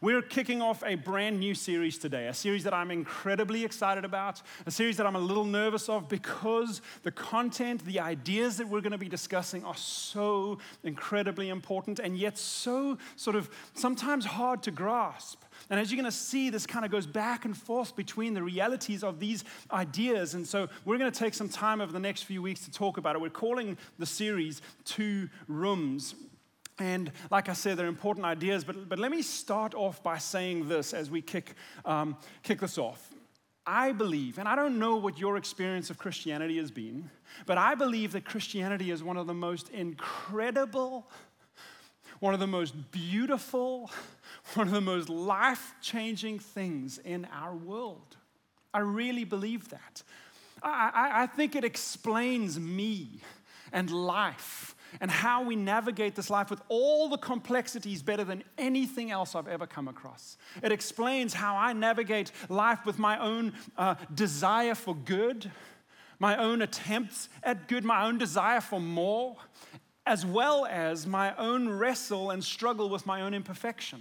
We're kicking off a brand new series today, a series that I'm incredibly excited about, a series that I'm a little nervous of because the content, the ideas that we're going to be discussing are so incredibly important and yet so sort of sometimes hard to grasp. And as you're going to see, this kind of goes back and forth between the realities of these ideas. And so we're going to take some time over the next few weeks to talk about it. We're calling the series Two Rooms. And like I said, they're important ideas. But let me start off by saying this as we kick this off. I believe, and I don't know what your experience of Christianity has been, but I believe that Christianity is one of the most incredible, one of the most beautiful, one of the most life-changing things in our world. I really believe that. I think it explains me and life and how we navigate this life with all the complexities better than anything else I've ever come across. It explains how I navigate life with my own desire for good, my own attempts at good, my own desire for more, as well as my own wrestle and struggle with my own imperfection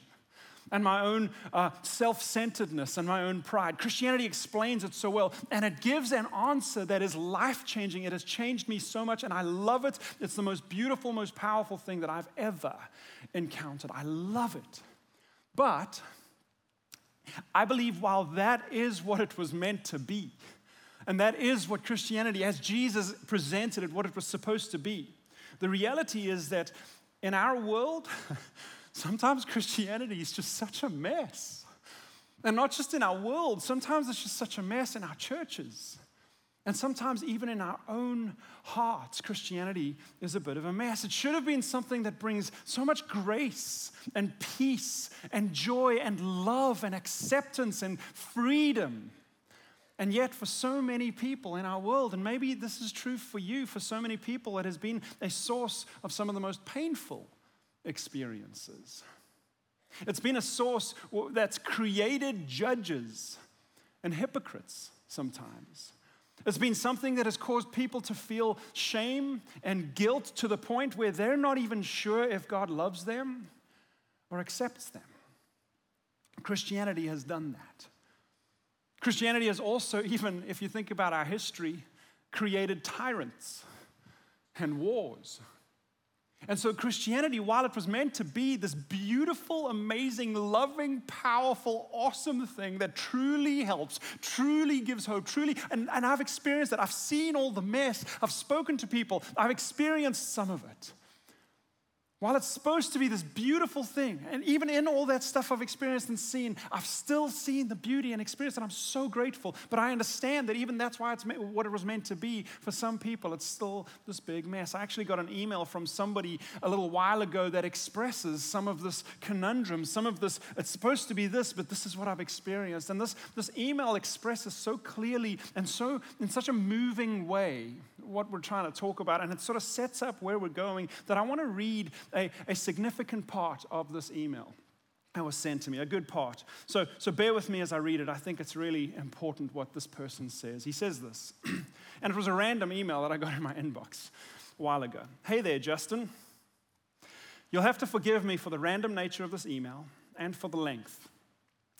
and my own self-centeredness and my own pride. Christianity explains it so well, and it gives an answer that is life-changing. It has changed me so much, and I love it. It's the most beautiful, most powerful thing that I've ever encountered. I love it. But I believe while that is what it was meant to be, and that is what Christianity, as Jesus presented it, what it was supposed to be, the reality is that in our world, sometimes Christianity is just such a mess. And not just in our world, sometimes it's just such a mess in our churches. And sometimes even in our own hearts, Christianity is a bit of a mess. It should have been something that brings so much grace and peace and joy and love and acceptance and freedom. And yet for so many people in our world, and maybe this is true for you, for so many people, it has been a source of some of the most painful experiences. It's been a source that's created judges and hypocrites sometimes. It's been something that has caused people to feel shame and guilt to the point where they're not even sure if God loves them or accepts them. Christianity has done that. Christianity has also, even if you think about our history, created tyrants and wars. And so Christianity, while it was meant to be this beautiful, amazing, loving, powerful, awesome thing that truly helps, truly gives hope, truly, and I've experienced that. I've seen all the mess. I've spoken to people. I've experienced some of it. While it's supposed to be this beautiful thing, and even in all that stuff I've experienced and seen, I've still seen the beauty and experience, and I'm so grateful. But I understand that even that's why it's what it was meant to be. For some people, it's still this big mess. I actually got an email from somebody a little while ago that expresses some of this conundrum, some of this, it's supposed to be this, but this is what I've experienced. And this email expresses so clearly and so in such a moving way what we're trying to talk about, and it sort of sets up where we're going, that I want to read a significant part of this email that was sent to me, a good part. So bear with me as I read it. I think it's really important what this person says. He says this, and it was a random email that I got in my inbox a while ago. Hey there, Justin. You'll have to forgive me for the random nature of this email and for the length.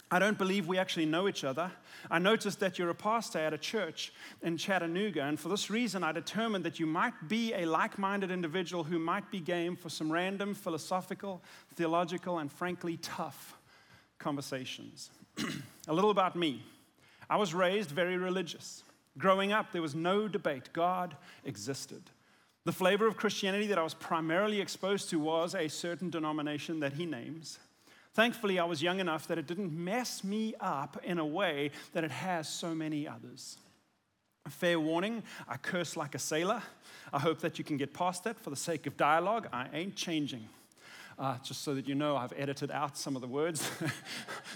I don't believe we actually know each other. I noticed that you're a pastor at a church in Chattanooga, and for this reason, I determined that you might be a like-minded individual who might be game for some random philosophical, theological, and frankly tough conversations. A little about me. I was raised very religious. Growing up, there was no debate. God existed. The flavor of Christianity that I was primarily exposed to was a certain denomination that he names. Thankfully, I was young enough that it didn't mess me up in a way that it has so many others. Fair warning, I curse like a sailor. I hope that you can get past that for the sake of dialogue. I ain't changing. Just so that you know, I've edited out some of the words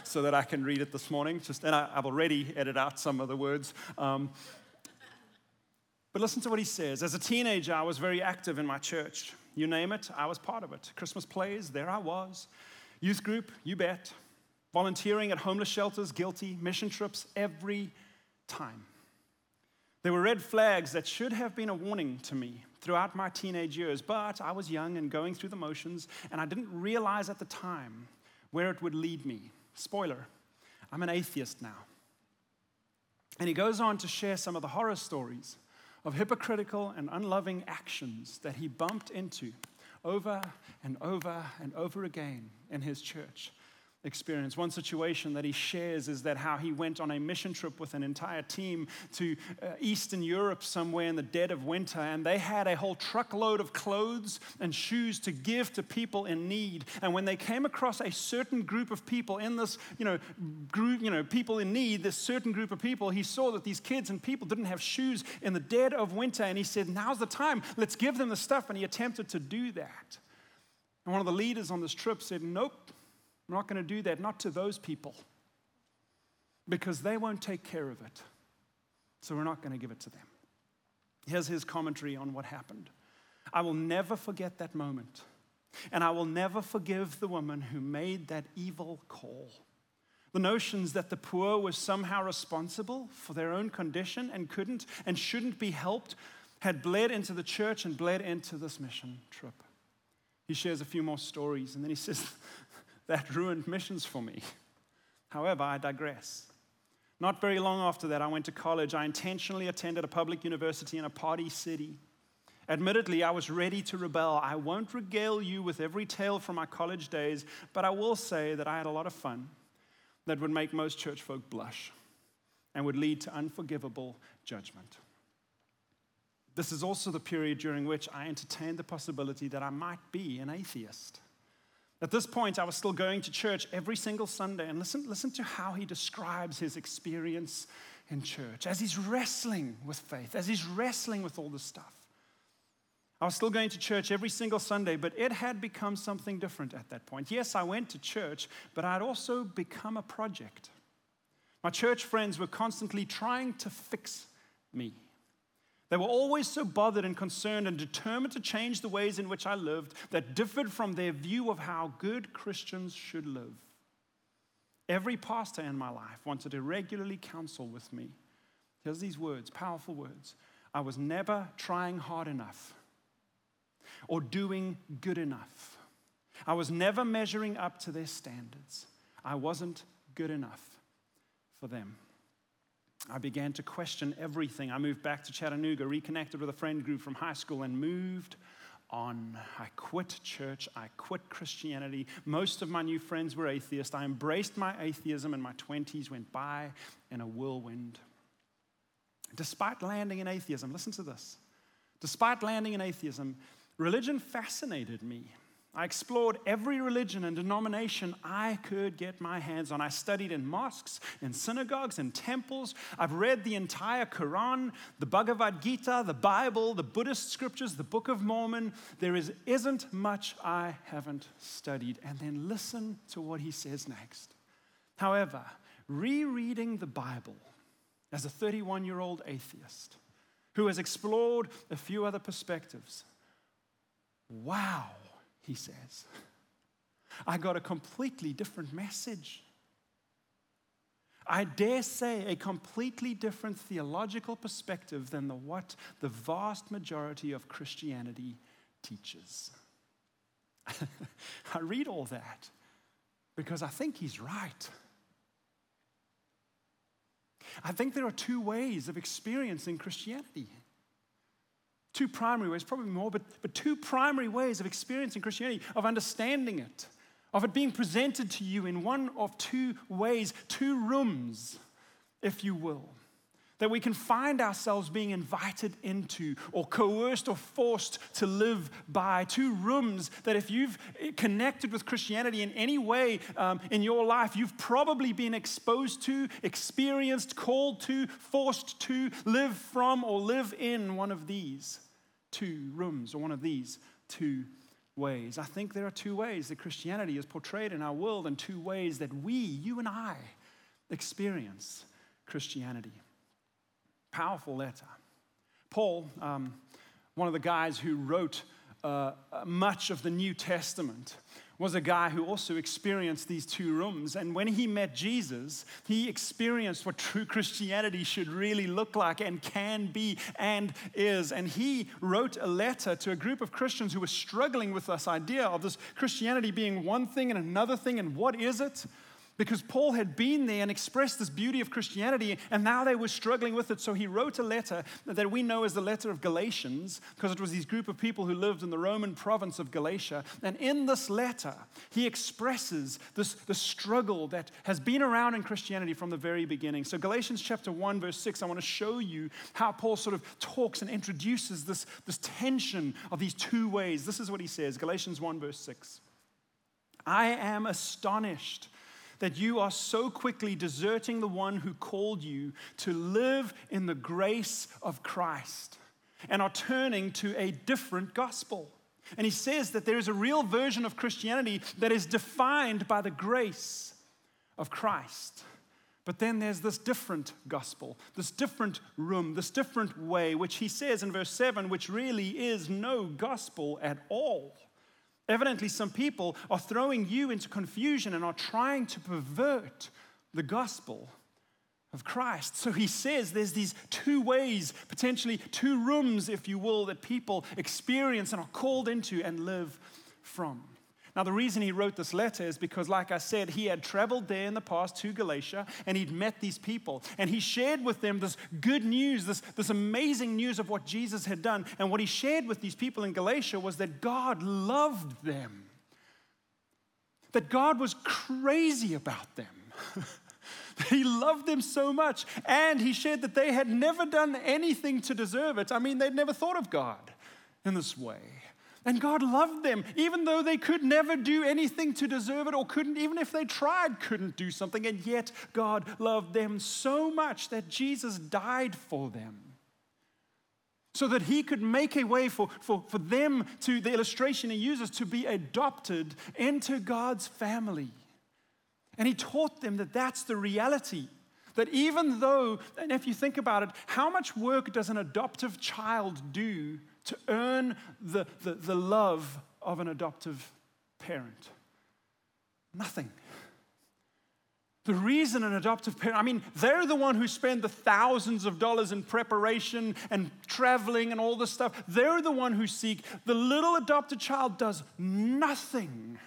so that I can read it this morning. And I've already edited out some of the words. But listen to what he says. As a teenager, I was very active in my church. You name it, I was part of it. Christmas plays, there I was. Youth group, you bet. Volunteering at homeless shelters, guilty. Mission trips, every time. There were red flags that should have been a warning to me throughout my teenage years, but I was young and going through the motions, and I didn't realize at the time where it would lead me. Spoiler, I'm an atheist now. And he goes on to share some of the horror stories of hypocritical and unloving actions that he bumped into over and over and over again in his church experience. One situation that he shares is that how he went on a mission trip with an entire team to Eastern Europe somewhere in the dead of winter, and they had a whole truckload of clothes and shoes to give to people in need. And when they came across a certain group of people in this, people in need, this certain group of people, he saw that these kids and people didn't have shoes in the dead of winter, and he said, now's the time, let's give them the stuff, and he attempted to do that. And one of the leaders on this trip said, nope, I'm not going to do that, not to those people, because they won't take care of it. So we're not going to give it to them. Here's his commentary on what happened. I will never forget that moment, and I will never forgive the woman who made that evil call. The notions that the poor were somehow responsible for their own condition and couldn't and shouldn't be helped had bled into the church and bled into this mission trip. He shares a few more stories, and then he says, that ruined missions for me. However, I digress. Not very long after that, I went to college. I intentionally attended a public university in a party city. Admittedly, I was ready to rebel. I won't regale you with every tale from my college days, but I will say that I had a lot of fun that would make most church folk blush and would lead to unforgivable judgment. This is also the period during which I entertained the possibility that I might be an atheist. At this point, I was still going to church every single Sunday. And listen to how he describes his experience in church as he's wrestling with faith, as he's wrestling with all this stuff. I was still going to church every single Sunday, but it had become something different at that point. Yes, I went to church, but I'd also become a project. My church friends were constantly trying to fix me. They were always so bothered and concerned and determined to change the ways in which I lived that differed from their view of how good Christians should live. Every pastor in my life wanted to regularly counsel with me. Here's these words, powerful words. I was never trying hard enough or doing good enough. I was never measuring up to their standards. I wasn't good enough for them. I began to question everything. I moved back to Chattanooga, reconnected with a friend group from high school, and moved on. I quit church. I quit Christianity. Most of my new friends were atheists. I embraced my atheism, and my 20s went by in a whirlwind. Despite landing in atheism, listen to this. Despite landing in atheism, religion fascinated me. I explored every religion and denomination I could get my hands on. I studied in mosques, in synagogues, in temples. I've read the entire Quran, the Bhagavad Gita, the Bible, the Buddhist scriptures, the Book of Mormon. There isn't much I haven't studied. And then listen to what he says next. However, rereading the Bible as a 31-year-old atheist who has explored a few other perspectives, wow. He says, I got a completely different message. I dare say a completely different theological perspective than what the vast majority of Christianity teaches. I read all that because I think he's right. I think there are two ways of experiencing Christianity. Two primary ways, probably more, but two primary ways of experiencing Christianity, of understanding it, of it being presented to you in one of two ways, two rooms, if you will, that we can find ourselves being invited into or coerced or forced to live by. Two rooms that if you've connected with Christianity in any way in your life, you've probably been exposed to, experienced, called to, forced to live from or live in one of these two rooms or one of these two ways. I think there are two ways that Christianity is portrayed in our world and two ways that we, you and I, experience Christianity. Powerful letter. Paul, one of the guys who wrote much of the New Testament, was a guy who also experienced these two rooms. And when he met Jesus, he experienced what true Christianity should really look like and can be and is. And he wrote a letter to a group of Christians who were struggling with this idea of this Christianity being one thing and another thing, and what is it? Because Paul had been there and expressed this beauty of Christianity, and now they were struggling with it. So he wrote a letter that we know as the letter of Galatians, because it was these group of people who lived in the Roman province of Galatia. And in this letter, he expresses the struggle that has been around in Christianity from the very beginning. So Galatians chapter 1, verse 6, I want to show you how Paul sort of talks and introduces this tension of these two ways. This is what he says, Galatians 1, verse 6. I am astonished that you are so quickly deserting the one who called you to live in the grace of Christ and are turning to a different gospel. And he says that there is a real version of Christianity that is defined by the grace of Christ. But then there's this different gospel, this different room, this different way, which he says in verse 7, which really is no gospel at all. Evidently, some people are throwing you into confusion and are trying to pervert the gospel of Christ. So he says there's these two ways, potentially two rooms, if you will, that people experience and are called into and live from. Now, the reason he wrote this letter is because, like I said, he had traveled there in the past to Galatia, and he'd met these people, and he shared with them this good news, this amazing news of what Jesus had done. And what he shared with these people in Galatia was that God loved them, that God was crazy about them. He loved them so much, and he shared that they had never done anything to deserve it. I mean, they'd never thought of God in this way. And God loved them, even though they could never do anything to deserve it, or couldn't, even if they tried, couldn't do something. And yet God loved them so much that Jesus died for them so that he could make a way for them to, the illustration he uses, to be adopted into God's family. And he taught them that that's the reality. That even though, and if you think about it, how much work does an adoptive child do to earn the love of an adoptive parent? Nothing. The reason an adoptive parent, I mean, they're the one who spend the thousands of dollars in preparation and traveling and all this stuff. They're the one who seek. The little adopted child does nothing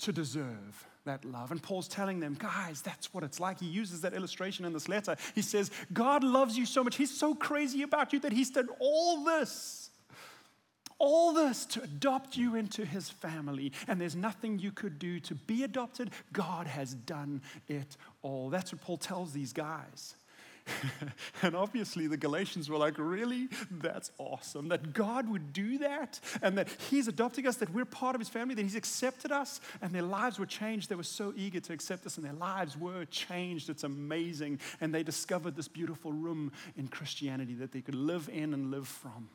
to deserve that love. And Paul's telling them, guys, that's what it's like. He uses that illustration in this letter. He says, God loves you so much. He's so crazy about you that he's done all this to adopt you into his family. And there's nothing you could do to be adopted. God has done it all. That's what Paul tells these guys. And obviously the Galatians were like, really? That's awesome that God would do that, and that he's adopting us, that we're part of his family, that he's accepted us. And their lives were changed. They were so eager to accept us, and their lives were changed. It's amazing. And they discovered this beautiful room in Christianity that they could live in and live from.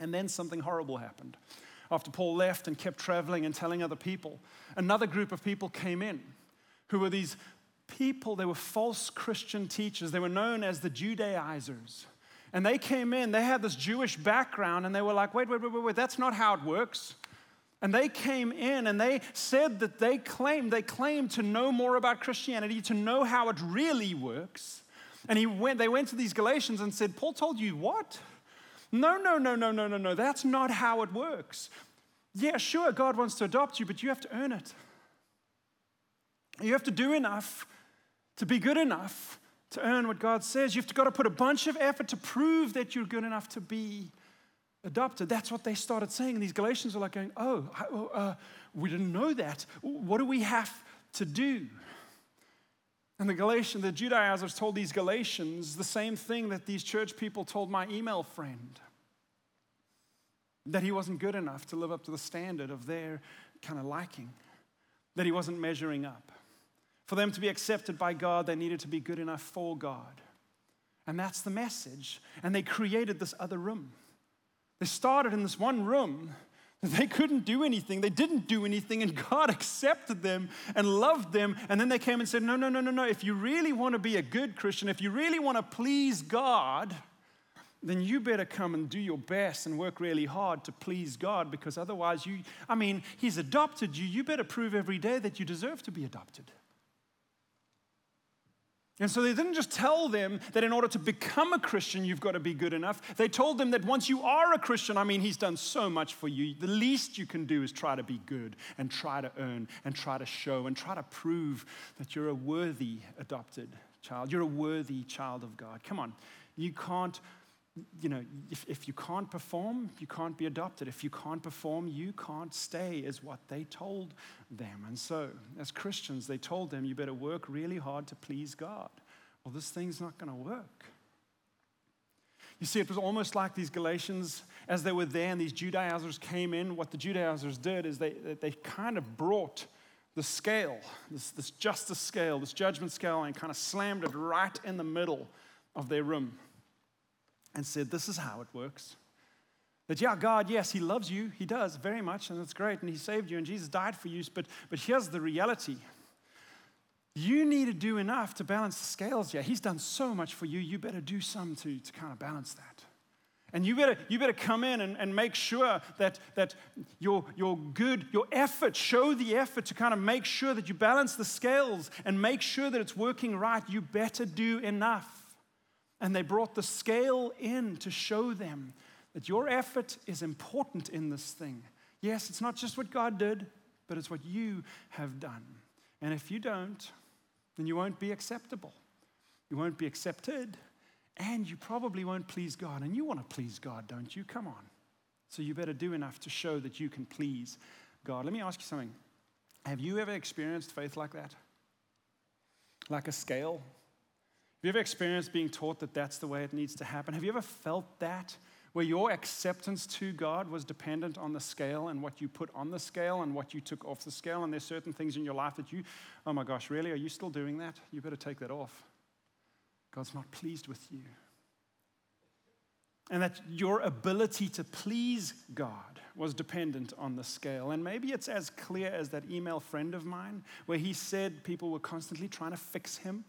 And then something horrible happened. After Paul left and kept traveling and telling other people, another group of people came in who were these people, they were false Christian teachers. They were known as the Judaizers. And they came in, they had this Jewish background, and they were like, wait, that's not how it works. And they came in and they said that they claimed to know more about Christianity, to know how it really works. And they went to these Galatians and said, Paul told you what? No, that's not how it works. Yeah, sure, God wants to adopt you, but you have to earn it. You have to do enough to be good enough to earn what God says. You've got to put a bunch of effort to prove that you're good enough to be adopted. That's what they started saying. And these Galatians were like going, we didn't know that. What do we have to do? And the Judaizers told these Galatians the same thing that these church people told my email friend, that he wasn't good enough to live up to the standard of their kind of liking, that he wasn't measuring up. For them to be accepted by God, they needed to be good enough for God. And that's the message. And they created this other room. They started in this one room. They couldn't do anything. They didn't do anything. And God accepted them and loved them. And then they came and said, no. If you really want to be a good Christian, if you really want to please God, then you better come and do your best and work really hard to please God, because otherwise he's adopted you. You better prove every day that you deserve to be adopted. And so they didn't just tell them that in order to become a Christian, you've got to be good enough. They told them that once you are a Christian, he's done so much for you. The least you can do is try to be good and try to earn and try to show and try to prove that you're a worthy adopted child. You're a worthy child of God. Come on, you can't, if you can't perform, you can't be adopted. If you can't perform, you can't stay, is what they told them. And so, as Christians, they told them, you better work really hard to please God. Well, this thing's not going to work. You see, it was almost like these Galatians, as they were there and these Judaizers came in, what the Judaizers did is they kind of brought the scale, this justice scale, this judgment scale, and kind of slammed it right in the middle of their room. And said, this is how it works. That, yeah, God, yes, he loves you. He does very much, and that's great. And he saved you, and Jesus died for you. But here's the reality. You need to do enough to balance the scales. Yeah, he's done so much for you. You better do some to kind of balance that. And you better come in and make sure that your effort, show the effort to kind of make sure that you balance the scales and make sure that it's working right. You better do enough. And they brought the scale in to show them that your effort is important in this thing. Yes, it's not just what God did, but it's what you have done. And if you don't, then you won't be acceptable. You won't be accepted, and you probably won't please God. And you want to please God, don't you? Come on. So you better do enough to show that you can please God. Let me ask you something. Have you ever experienced faith like that? Like a scale? Have you ever experienced being taught that that's the way it needs to happen? Have you ever felt that, where your acceptance to God was dependent on the scale and what you put on the scale and what you took off the scale? And there's certain things in your life that you, oh my gosh, really? Are you still doing that? You better take that off. God's not pleased with you. And that your ability to please God was dependent on the scale. And maybe it's as clear as that email friend of mine, where he said people were constantly trying to fix him.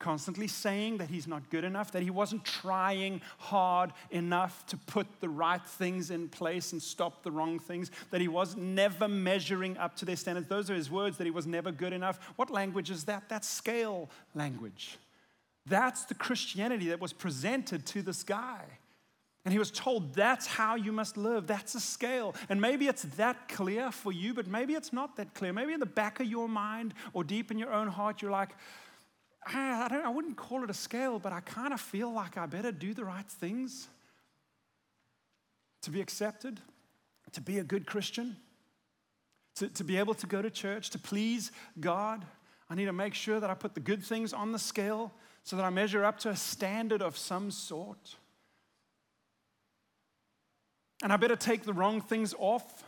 Constantly saying that he's not good enough, that he wasn't trying hard enough to put the right things in place and stop the wrong things, that he was never measuring up to their standards. Those are his words, that he was never good enough. What language is that? That's scale language. That's the Christianity that was presented to this guy. And he was told, that's how you must live. That's a scale. And maybe it's that clear for you, but maybe it's not that clear. Maybe in the back of your mind or deep in your own heart, you're like, I wouldn't call it a scale, but I kind of feel like I better do the right things to be accepted, to be a good Christian, to be able to go to church, to please God. I need to make sure that I put the good things on the scale so that I measure up to a standard of some sort. And I better take the wrong things off,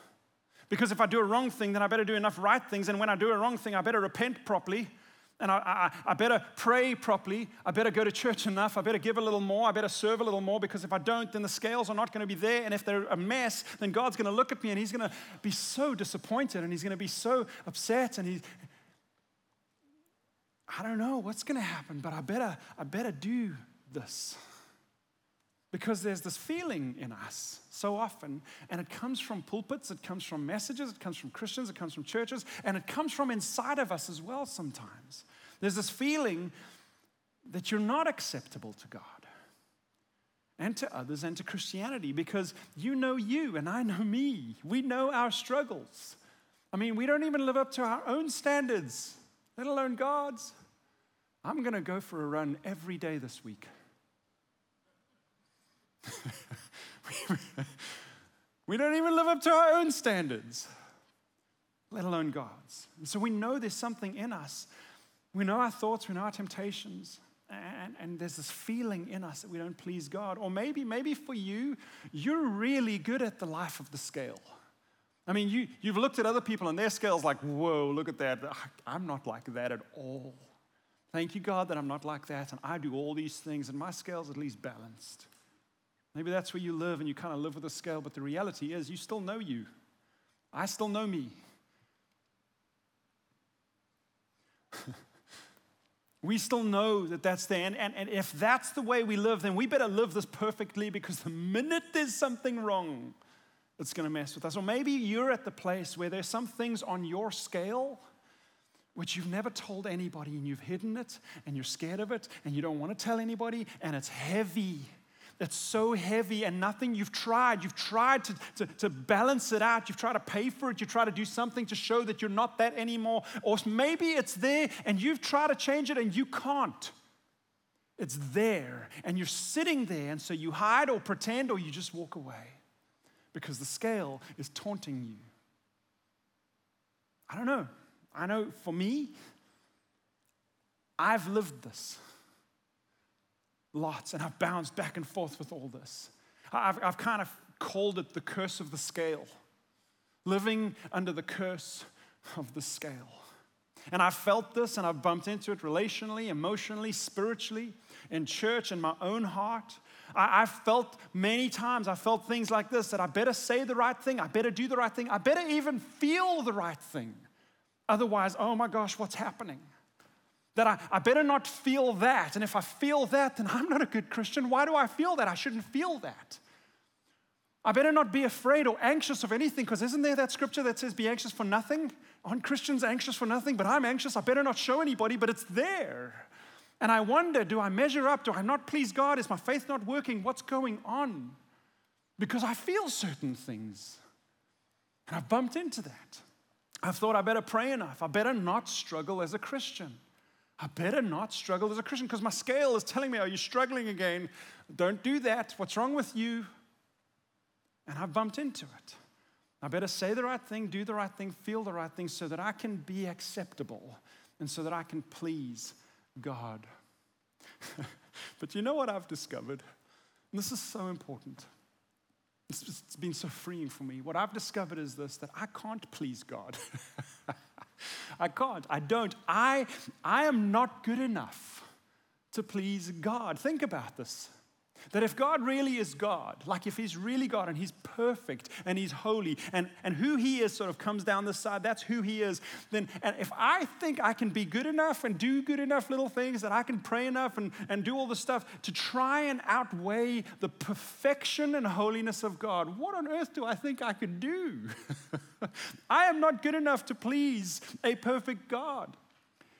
because if I do a wrong thing, then I better do enough right things. And when I do a wrong thing, I better repent properly. And I better pray properly. I better go to church enough. I better give a little more. I better serve a little more, because if I don't, then the scales are not going to be there. And if they're a mess, then God's going to look at me and he's going to be so disappointed and he's going to be so upset. And I don't know what's going to happen, but I better do this. Because there's this feeling in us so often, and it comes from pulpits, it comes from messages, it comes from Christians, it comes from churches, and it comes from inside of us as well sometimes. There's this feeling that you're not acceptable to God and to others and to Christianity, because you know you and I know me. We know our struggles. We don't even live up to our own standards, let alone God's. I'm going to go for a run every day this week. We don't even live up to our own standards, let alone God's. And so we know there's something in us. We know our thoughts, we know our temptations, and there's this feeling in us that we don't please God. Or maybe for you, you're really good at the life of the scale. You've looked at other people and their scale's like, whoa, look at that. I'm not like that at all. Thank you, God, that I'm not like that, and I do all these things, and my scale's at least balanced. Maybe that's where you live, and you kind of live with a scale, but the reality is you still know you. I still know me. We still know that that's there. And if that's the way we live, then we better live this perfectly, because the minute there's something wrong, it's going to mess with us. Or maybe you're at the place where there's some things on your scale which you've never told anybody, and you've hidden it, and you're scared of it, and you don't want to tell anybody, and it's heavy. It's so heavy, and nothing you've tried. You've tried to balance it out. You've tried to pay for it. You try to do something to show that you're not that anymore. Or maybe it's there, and you've tried to change it, and you can't. It's there, and you're sitting there, and so you hide or pretend, or you just walk away because the scale is taunting you. I don't know. I know for me, I've lived this. Lots, and I've bounced back and forth with all this. I've kind of called it the curse of the scale, living under the curse of the scale. And I've felt this, and I've bumped into it relationally, emotionally, spiritually, in church, in my own heart. I've felt many times, I've felt things like this, that I better say the right thing, I better do the right thing, I better even feel the right thing. Otherwise, oh my gosh, what's happening? That I better not feel that. And if I feel that, then I'm not a good Christian. Why do I feel that? I shouldn't feel that. I better not be afraid or anxious of anything, because isn't there that scripture that says, be anxious for nothing? Aren't Christians anxious for nothing? But I'm anxious. I better not show anybody, but it's there. And I wonder, do I measure up? Do I not please God? Is my faith not working? What's going on? Because I feel certain things. And I've bumped into that. I've thought I better pray enough. I better not struggle as a Christian. I better not struggle as a Christian, because my scale is telling me, oh, you're struggling again. Don't do that. What's wrong with you? And I've bumped into it. I better say the right thing, do the right thing, feel the right thing, so that I can be acceptable and so that I can please God. But you know what I've discovered? And this is so important. It's been so freeing for me. What I've discovered is this, that I can't please God. I can't. I don't. I am not good enough to please God. Think about this. That if God really is God, like if he's really God and he's perfect and he's holy and who he is sort of comes down this side, that's who he is, then and if I think I can be good enough and do good enough little things, that I can pray enough and do all this stuff to try and outweigh the perfection and holiness of God, what on earth do I think I could do? I am not good enough to please a perfect God.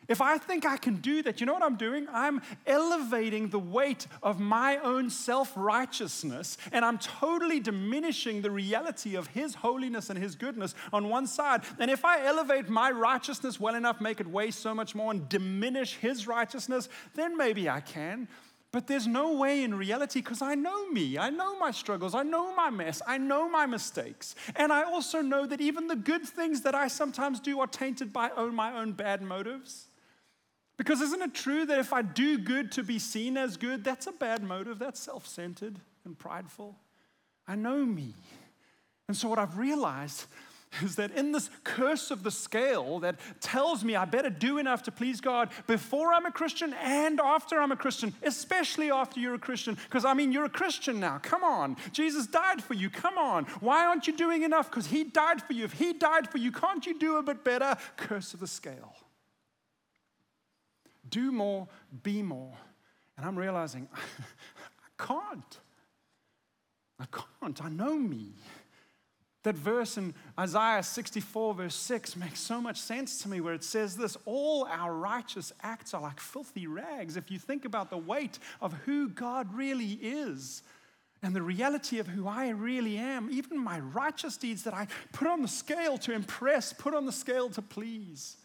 If I think I can do that, you know what I'm doing? I'm elevating the weight of my own self-righteousness, and I'm totally diminishing the reality of his holiness and his goodness on one side. And if I elevate my righteousness well enough, make it weigh so much more and diminish his righteousness, then maybe I can. But there's no way in reality, because I know me. I know my struggles. I know my mess. I know my mistakes. And I also know that even the good things that I sometimes do are tainted by my own bad motives. Because isn't it true that if I do good to be seen as good, that's a bad motive, that's self-centered and prideful. I know me. And so what I've realized is that in this curse of the scale that tells me I better do enough to please God before I'm a Christian and after I'm a Christian, especially after you're a Christian, because I mean, you're a Christian now, come on. Jesus died for you, come on. Why aren't you doing enough? Because he died for you. If he died for you, can't you do a bit better? Curse of the scale. Do more, be more. And I'm realizing I can't. I can't. I know me. That verse in Isaiah 64, verse 6 makes so much sense to me, where it says this, all our righteous acts are like filthy rags. If you think about the weight of who God really is and the reality of who I really am, even my righteous deeds that I put on the scale to impress, put on the scale to please,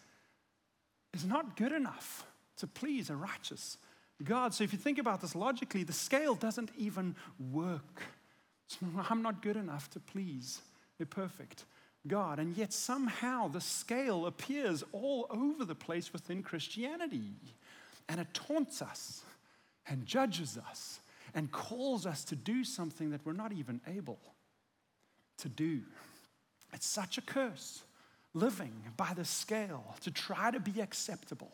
is not good enough to please a righteous God. So if you think about this logically, the scale doesn't even work. So I'm not good enough to please a perfect God. And yet somehow the scale appears all over the place within Christianity. And it taunts us and judges us and calls us to do something that we're not even able to do. It's such a curse, living by the scale to try to be acceptable,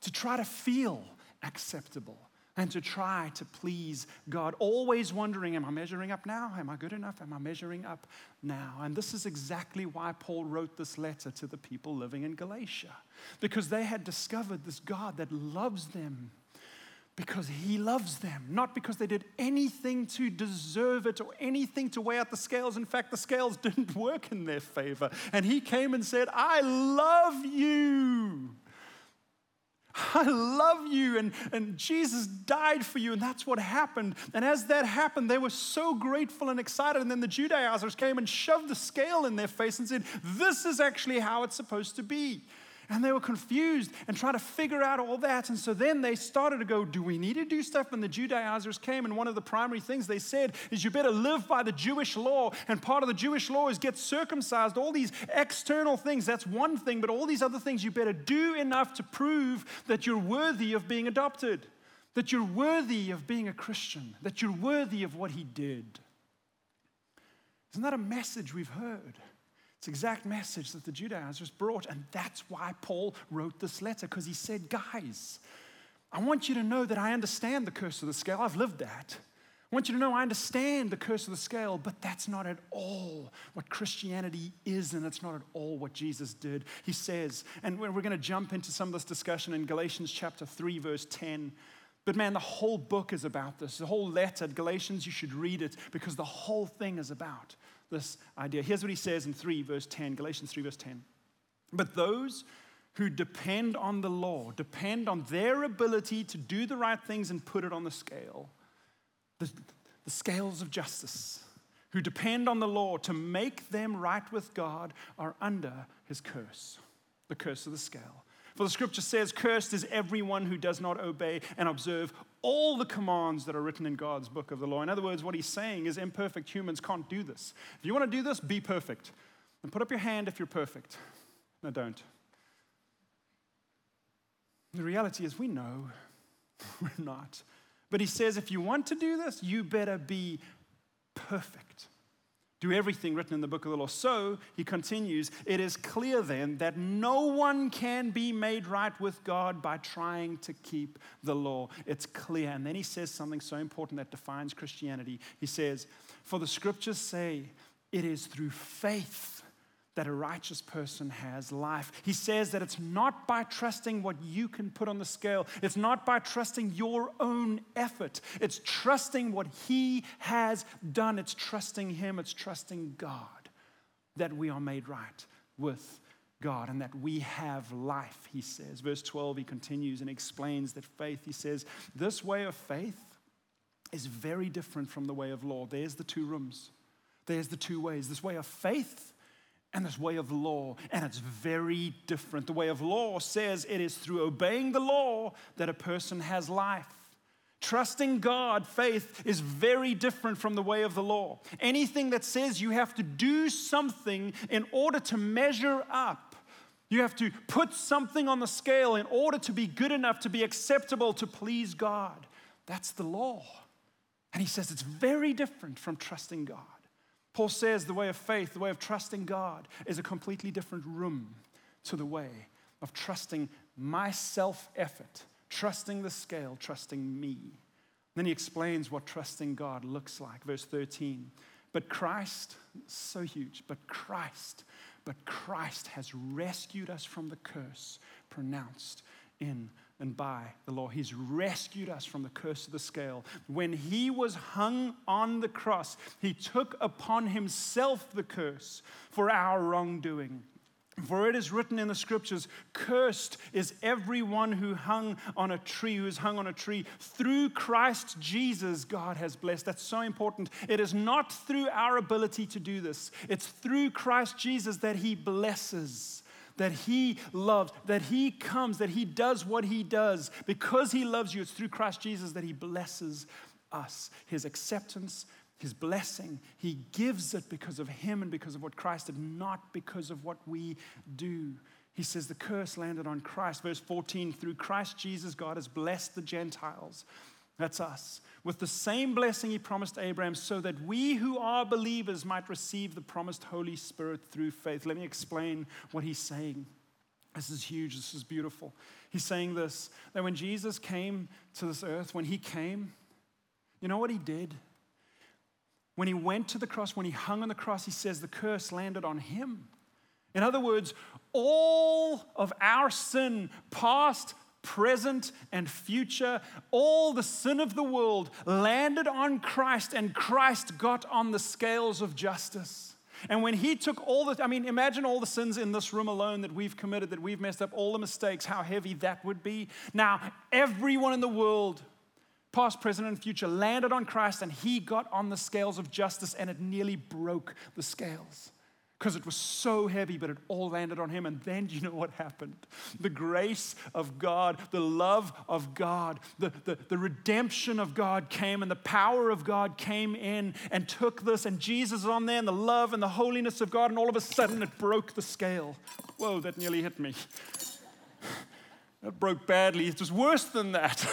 to try to feel acceptable, and to try to please God, always wondering, am I measuring up now? Am I good enough? Am I measuring up now? And this is exactly why Paul wrote this letter to the people living in Galatia, because they had discovered this God that loves them because he loves them, not because they did anything to deserve it or anything to weigh out the scales. In fact, the scales didn't work in their favor. And he came and said, I love you. I love you, and Jesus died for you, and that's what happened. And as that happened, they were so grateful and excited, and then the Judaizers came and shoved the scale in their face and said, this is actually how it's supposed to be. And they were confused and trying to figure out all that. And so then they started to go, do we need to do stuff? And the Judaizers came, and one of the primary things they said is you better live by the Jewish law. And part of the Jewish law is get circumcised. All these external things, that's one thing, but all these other things you better do enough to prove that you're worthy of being adopted, that you're worthy of being a Christian, that you're worthy of what he did. Isn't that a message we've heard? It's the exact message that the Judaizers brought, and that's why Paul wrote this letter, because he said, guys, I want you to know that I understand the curse of the scale. I've lived that. I want you to know I understand the curse of the scale, but that's not at all what Christianity is, and it's not at all what Jesus did. He says, and we're going to jump into some of this discussion in Galatians chapter 3, verse 10. But man, the whole book is about this. The whole letter, Galatians, you should read it, because the whole thing is about this idea. Here's what he says in 3 verse 10, Galatians 3 verse 10. But those who depend on the law, depend on their ability to do the right things and put it on the scale, the scales of justice, who depend on the law to make them right with God, are under his curse, the curse of the scale. For the scripture says, cursed is everyone who does not obey and observe all the commands that are written in God's book of the law. In other words, what he's saying is imperfect humans can't do this. If you want to do this, be perfect. And put up your hand if you're perfect. No, don't. The reality is we know we're not. But he says, if you want to do this, you better be perfect. Do everything written in the book of the law. So, he continues, it is clear then that no one can be made right with God by trying to keep the law. It's clear. And then he says something so important that defines Christianity. He says, for the scriptures say, it is through faith that a righteous person has life. He says that it's not by trusting what you can put on the scale. It's not by trusting your own effort. It's trusting what he has done. It's trusting him. It's trusting God that we are made right with God and that we have life, he says. Verse 12, he continues and explains that faith, he says, this way of faith is very different from the way of law. There's the two rooms. There's the two ways. This way of faith and this way of law, and it's very different. The way of law says it is through obeying the law that a person has life. Trusting God, faith, is very different from the way of the law. Anything that says you have to do something in order to measure up, you have to put something on the scale in order to be good enough, to be acceptable, to please God, that's the law. And he says it's very different from trusting God. Paul says the way of faith, the way of trusting God, is a completely different room to the way of trusting my self-effort, trusting the scale, trusting me. Then he explains what trusting God looks like. Verse 13, but Christ, so huge, but Christ has rescued us from the curse pronounced in and by the law. He's rescued us from the curse of the scale. When he was hung on the cross, he took upon himself the curse for our wrongdoing. For it is written in the scriptures, cursed is everyone who is hung on a tree. Through Christ Jesus, God has blessed. That's so important. It is not through our ability to do this. It's through Christ Jesus that he blesses, that he loves, that he comes, that he does what he does. Because he loves you, it's through Christ Jesus that he blesses us. His acceptance, his blessing, he gives it because of him and because of what Christ did, not because of what we do. He says the curse landed on Christ. Verse 14, through Christ Jesus, God has blessed the Gentiles, that's us, with the same blessing he promised Abraham, so that we who are believers might receive the promised Holy Spirit through faith. Let me explain what he's saying. This is huge. This is beautiful. He's saying this, that when Jesus came to this earth, when he came, you know what he did? When he went to the cross, when he hung on the cross, he says the curse landed on him. In other words, all of our sin, past, present, and future, all the sin of the world landed on Christ, and Christ got on the scales of justice. And when he took imagine all the sins in this room alone that we've committed, that we've messed up, all the mistakes, how heavy that would be. Now, everyone in the world, past, present, and future, landed on Christ, and he got on the scales of justice, and it nearly broke the scales because it was so heavy, but it all landed on him. And then you know what happened? The grace of God, the love of God, the redemption of God came, and the power of God came in and took this, and Jesus on there, and the love and the holiness of God, and all of a sudden it broke the scale. Whoa, that nearly hit me. It broke badly. It was worse than that.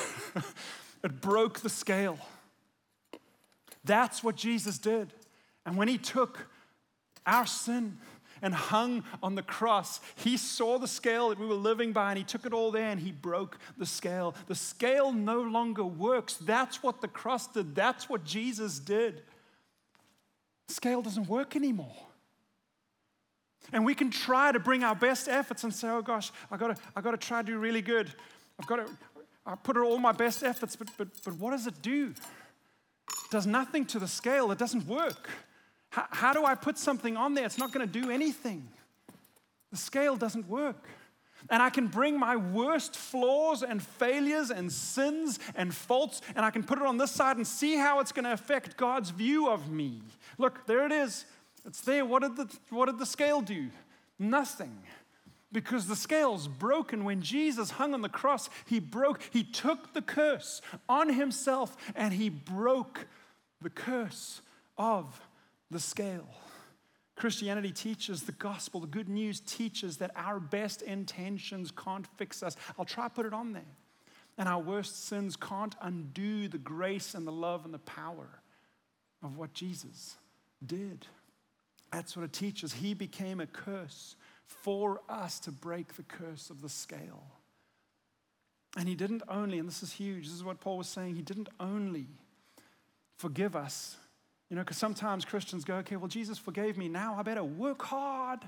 It broke the scale. That's what Jesus did. And when he took our sin and hung on the cross, he saw the scale that we were living by, and he took it all there, and he broke the scale. The scale no longer works. That's what the cross did. That's what Jesus did. The scale doesn't work anymore. And we can try to bring our best efforts and say, oh gosh, I gotta try to do really good. I put in all my best efforts, but what does it do? It does nothing to the scale. It doesn't work. How do I put something on there? It's not going to do anything. The scale doesn't work. And I can bring my worst flaws and failures and sins and faults, and I can put it on this side and see how it's going to affect God's view of me. Look, there it is. It's there. What did the scale do? Nothing. Because the scale's broken. When Jesus hung on the cross, he took the curse on himself, and he broke the curse of the scale. Christianity teaches, the gospel, the good news teaches that our best intentions can't fix us. I'll try to put it on there. And our worst sins can't undo the grace and the love and the power of what Jesus did. That's what it teaches. He became a curse for us to break the curse of the scale. And he didn't only, and this is huge, this is what Paul was saying, he didn't only forgive us, because sometimes Christians go, okay, well, Jesus forgave me, now I better work hard.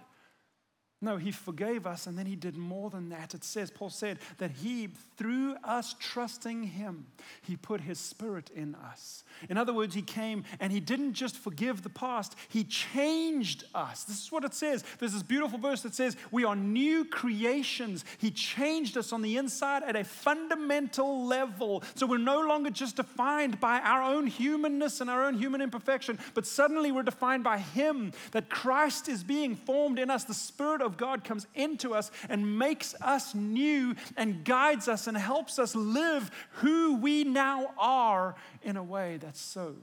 No, he forgave us, and then he did more than that. It says, Paul said, that he, through us trusting him, he put his spirit in us. In other words, he came, and he didn't just forgive the past, he changed us. This is what it says. There's this beautiful verse that says, we are new creations. He changed us on the inside at a fundamental level. So we're no longer just defined by our own humanness and our own human imperfection, but suddenly we're defined by him, that Christ is being formed in us. The Spirit of God comes into us and makes us new and guides us and helps us live who we now are in a way that's so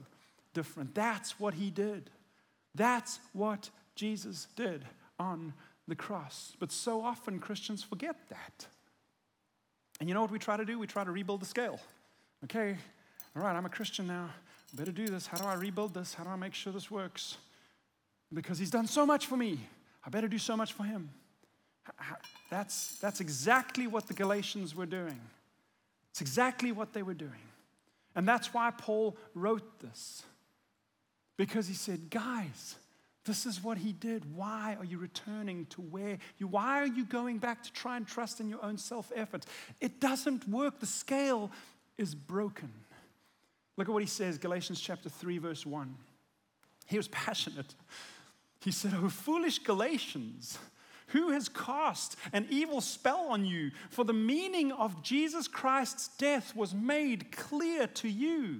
different. That's what he did. That's what Jesus did on the cross. But so often Christians forget that. And you know what we try to do? We try to rebuild the scale. Okay, all right, I'm a Christian now. I better do this. How do I rebuild this? How do I make sure this works? Because he's done so much for me. I better do so much for him. That's exactly what the Galatians were doing. It's exactly what they were doing. And that's why Paul wrote this. Because he said, guys, this is what he did. Why are you returning to why are you going back to try and trust in your own self-effort? It doesn't work. The scale is broken. Look at what he says, Galatians chapter 3, verse 1. He was passionate. He said, oh, foolish Galatians, who has cast an evil spell on you? For the meaning of Jesus Christ's death was made clear to you.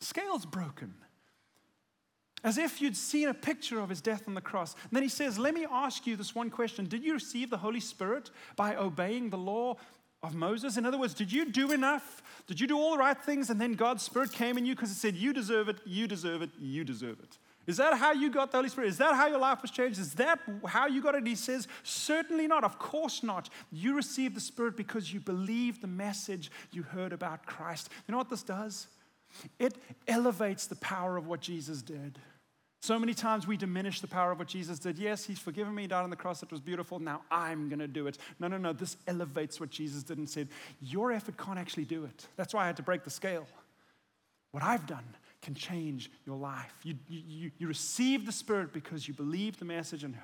The scale's broken. As if you'd seen a picture of his death on the cross. And then he says, let me ask you this one question. Did you receive the Holy Spirit by obeying the law of Moses? In other words, did you do enough? Did you do all the right things? And then God's Spirit came in you because it said, you deserve it, you deserve it, you deserve it. Is that how you got the Holy Spirit? Is that how your life was changed? Is that how you got it? He says, certainly not. Of course not. You received the Spirit because you believed the message you heard about Christ. You know what this does? It elevates the power of what Jesus did. So many times we diminish the power of what Jesus did. Yes, he's forgiven me, died on the cross, it was beautiful, now I'm gonna do it. No, this elevates what Jesus did and said. Your effort can't actually do it. That's why I had to break the scale. What I've done can change your life. You receive the Spirit because you believed the message and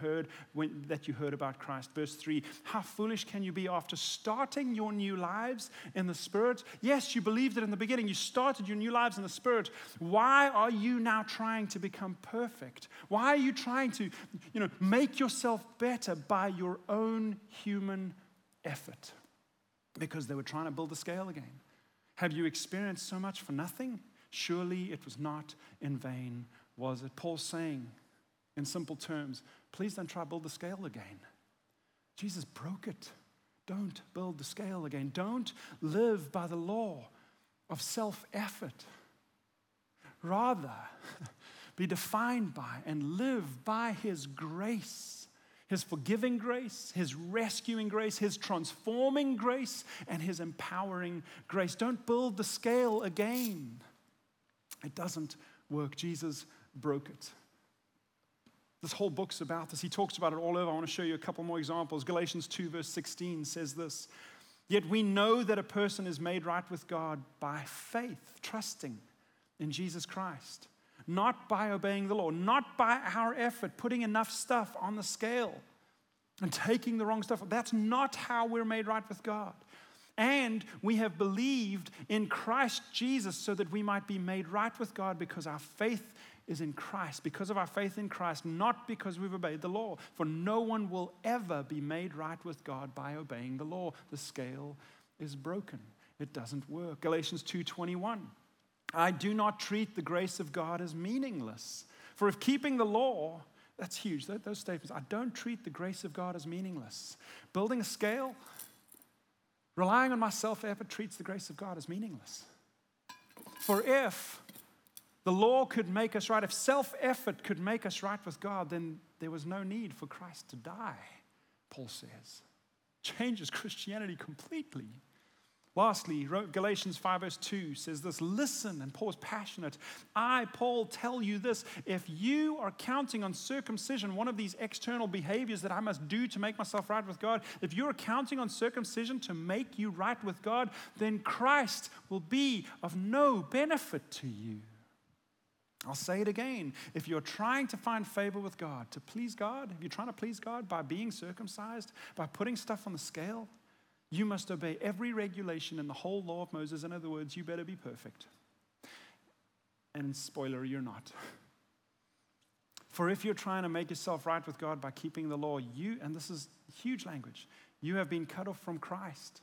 that you heard about Christ. Verse 3, how foolish can you be after starting your new lives in the Spirit? Yes, you believed it in the beginning. You started your new lives in the Spirit. Why are you now trying to become perfect? Why are you trying to, make yourself better by your own human effort? Because they were trying to build the scale again. Have you experienced so much for nothing? Surely it was not in vain, was it? Paul's saying, in simple terms, please don't try to build the scale again. Jesus broke it. Don't build the scale again. Don't live by the law of self-effort. Rather, be defined by and live by his grace, his forgiving grace, his rescuing grace, his transforming grace, and his empowering grace. Don't build the scale again. It doesn't work. Jesus broke it. This whole book's about this. He talks about it all over. I want to show you a couple more examples. Galatians 2 verse 16 says this, yet we know that a person is made right with God by faith, trusting in Jesus Christ, not by obeying the law, not by our effort, putting enough stuff on the scale and taking the wrong stuff. That's not how we're made right with God. And we have believed in Christ Jesus so that we might be made right with God because our faith is in Christ, because of our faith in Christ, not because we've obeyed the law. For no one will ever be made right with God by obeying the law. The scale is broken. It doesn't work. Galatians 2:21. I do not treat the grace of God as meaningless. For if keeping the law, that's huge, those statements. I don't treat the grace of God as meaningless. Building a scale, relying on my self-effort treats the grace of God as meaningless. For if the law could make us right, if self-effort could make us right with God, then there was no need for Christ to die, Paul says. Changes Christianity completely. Lastly, Galatians 5 verse 2 says this, listen, and Paul's passionate. I, Paul, tell you this, if you are counting on circumcision, one of these external behaviors that I must do to make myself right with God, if you're counting on circumcision to make you right with God, then Christ will be of no benefit to you. I'll say it again. If you're trying to find favor with God, to please God, if you're trying to please God by being circumcised, by putting stuff on the scale, you must obey every regulation in the whole law of Moses. In other words, you better be perfect. And spoiler, you're not. For if you're trying to make yourself right with God by keeping the law, and this is huge language, you have been cut off from Christ.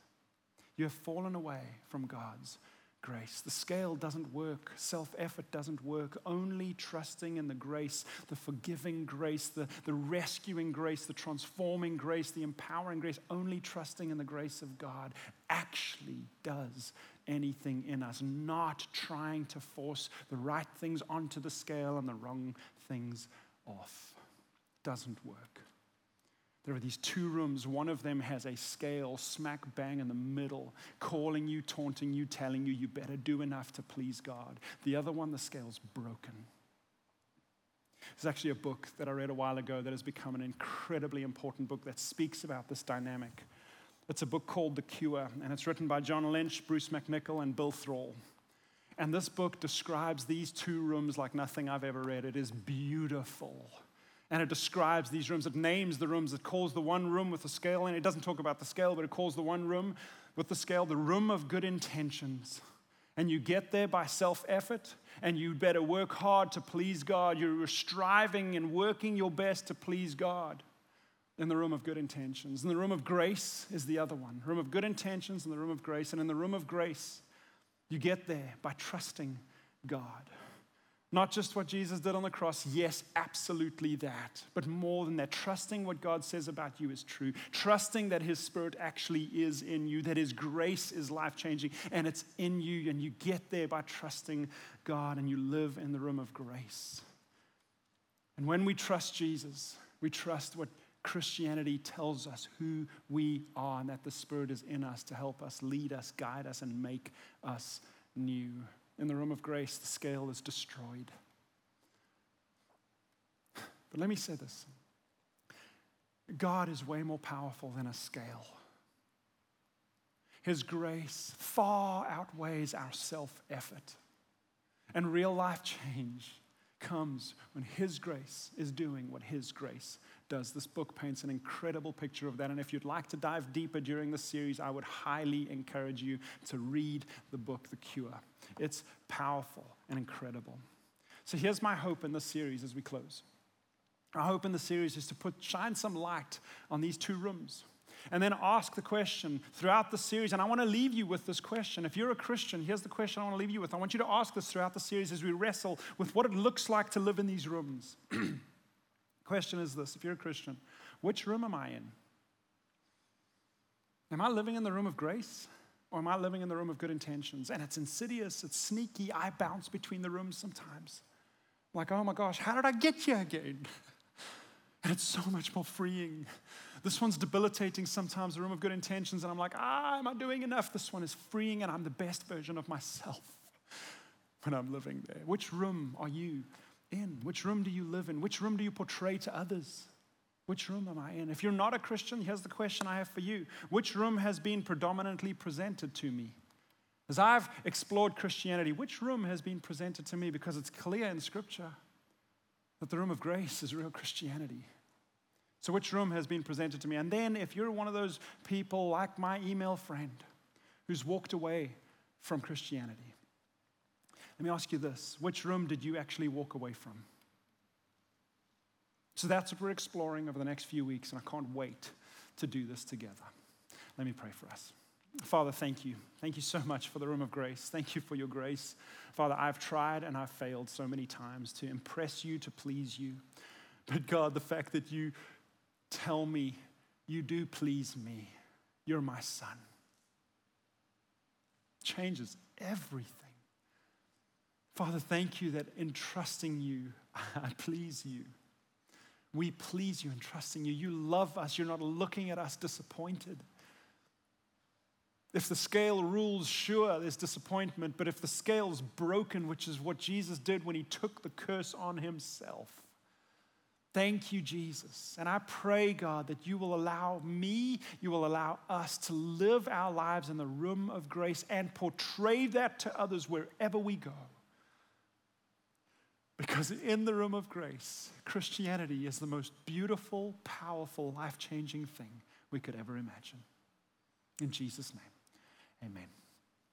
You have fallen away from God's grace. The scale doesn't work. Self-effort doesn't work. Only trusting in the grace, the forgiving grace, the rescuing grace, the transforming grace, the empowering grace, only trusting in the grace of God actually does anything in us. Not trying to force the right things onto the scale and the wrong things off. Doesn't work. There are these two rooms. One of them has a scale smack bang in the middle, calling you, taunting you, telling you, you better do enough to please God. The other one, the scale's broken. There's actually a book that I read a while ago that has become an incredibly important book that speaks about this dynamic. It's a book called The Cure, and it's written by John Lynch, Bruce McNichol, and Bill Thrall. And this book describes these two rooms like nothing I've ever read. It is beautiful. And it describes these rooms. It names the rooms. It calls the one room with the scale, and it doesn't talk about the scale, but it calls the one room with the scale the room of good intentions. And you get there by self-effort, and you better work hard to please God. You're striving and working your best to please God in the room of good intentions. And the room of grace is the other one. Room of good intentions and the room of grace. And in the room of grace, you get there by trusting God. Not just what Jesus did on the cross, yes, absolutely that, but more than that, trusting what God says about you is true, trusting that his Spirit actually is in you, that his grace is life-changing, and it's in you, and you get there by trusting God, and you live in the room of grace. And when we trust Jesus, we trust what Christianity tells us who we are, and that the Spirit is in us to help us, lead us, guide us, and make us new. In the room of grace, the scale is destroyed. But let me say this. God is way more powerful than a scale. His grace far outweighs our self-effort. And real life change comes when His grace is doing what His grace does. This book paints an incredible picture of that. And if you'd like to dive deeper during this series, I would highly encourage you to read the book, The Cure. It's powerful and incredible. So here's my hope in this series as we close. Our hope in the series is to shine some light on these two rooms and then ask the question throughout the series. And I want to leave you with this question. If you're a Christian, here's the question I want to leave you with. I want you to ask this throughout the series as we wrestle with what it looks like to live in these rooms. Question is this, if you're a Christian, which room am I in? Am I living in the room of grace? Or am I living in the room of good intentions? And it's insidious, it's sneaky. I bounce between the rooms sometimes. Like, oh my gosh, how did I get here again? And it's so much more freeing. This one's debilitating sometimes, the room of good intentions. And I'm like, am I doing enough? This one is freeing and I'm the best version of myself when I'm living there. Which room are you in? Which room do you live in? Which room do you portray to others? Which room am I in? If you're not a Christian, here's the question I have for you. Which room has been predominantly presented to me? As I've explored Christianity, which room has been presented to me? Because it's clear in Scripture that the room of grace is real Christianity. So which room has been presented to me? And then if you're one of those people like my email friend who's walked away from Christianity, let me ask you this. Which room did you actually walk away from? So that's what we're exploring over the next few weeks, and I can't wait to do this together. Let me pray for us. Father, thank you. Thank you so much for the room of grace. Thank you for your grace. Father, I've tried and I've failed so many times to impress you, to please you. But God, the fact that you tell me you do please me, you're my son, changes everything. Father, thank you that in trusting you, I please you. We please you in trusting you. You love us. You're not looking at us disappointed. If the scale rules, sure, there's disappointment. But if the scale's broken, which is what Jesus did when he took the curse on himself, thank you, Jesus. And I pray, God, that you will allow me, you will allow us to live our lives in the room of grace and portray that to others wherever we go. Because in the room of grace, Christianity is the most beautiful, powerful, life-changing thing we could ever imagine. In Jesus' name, amen.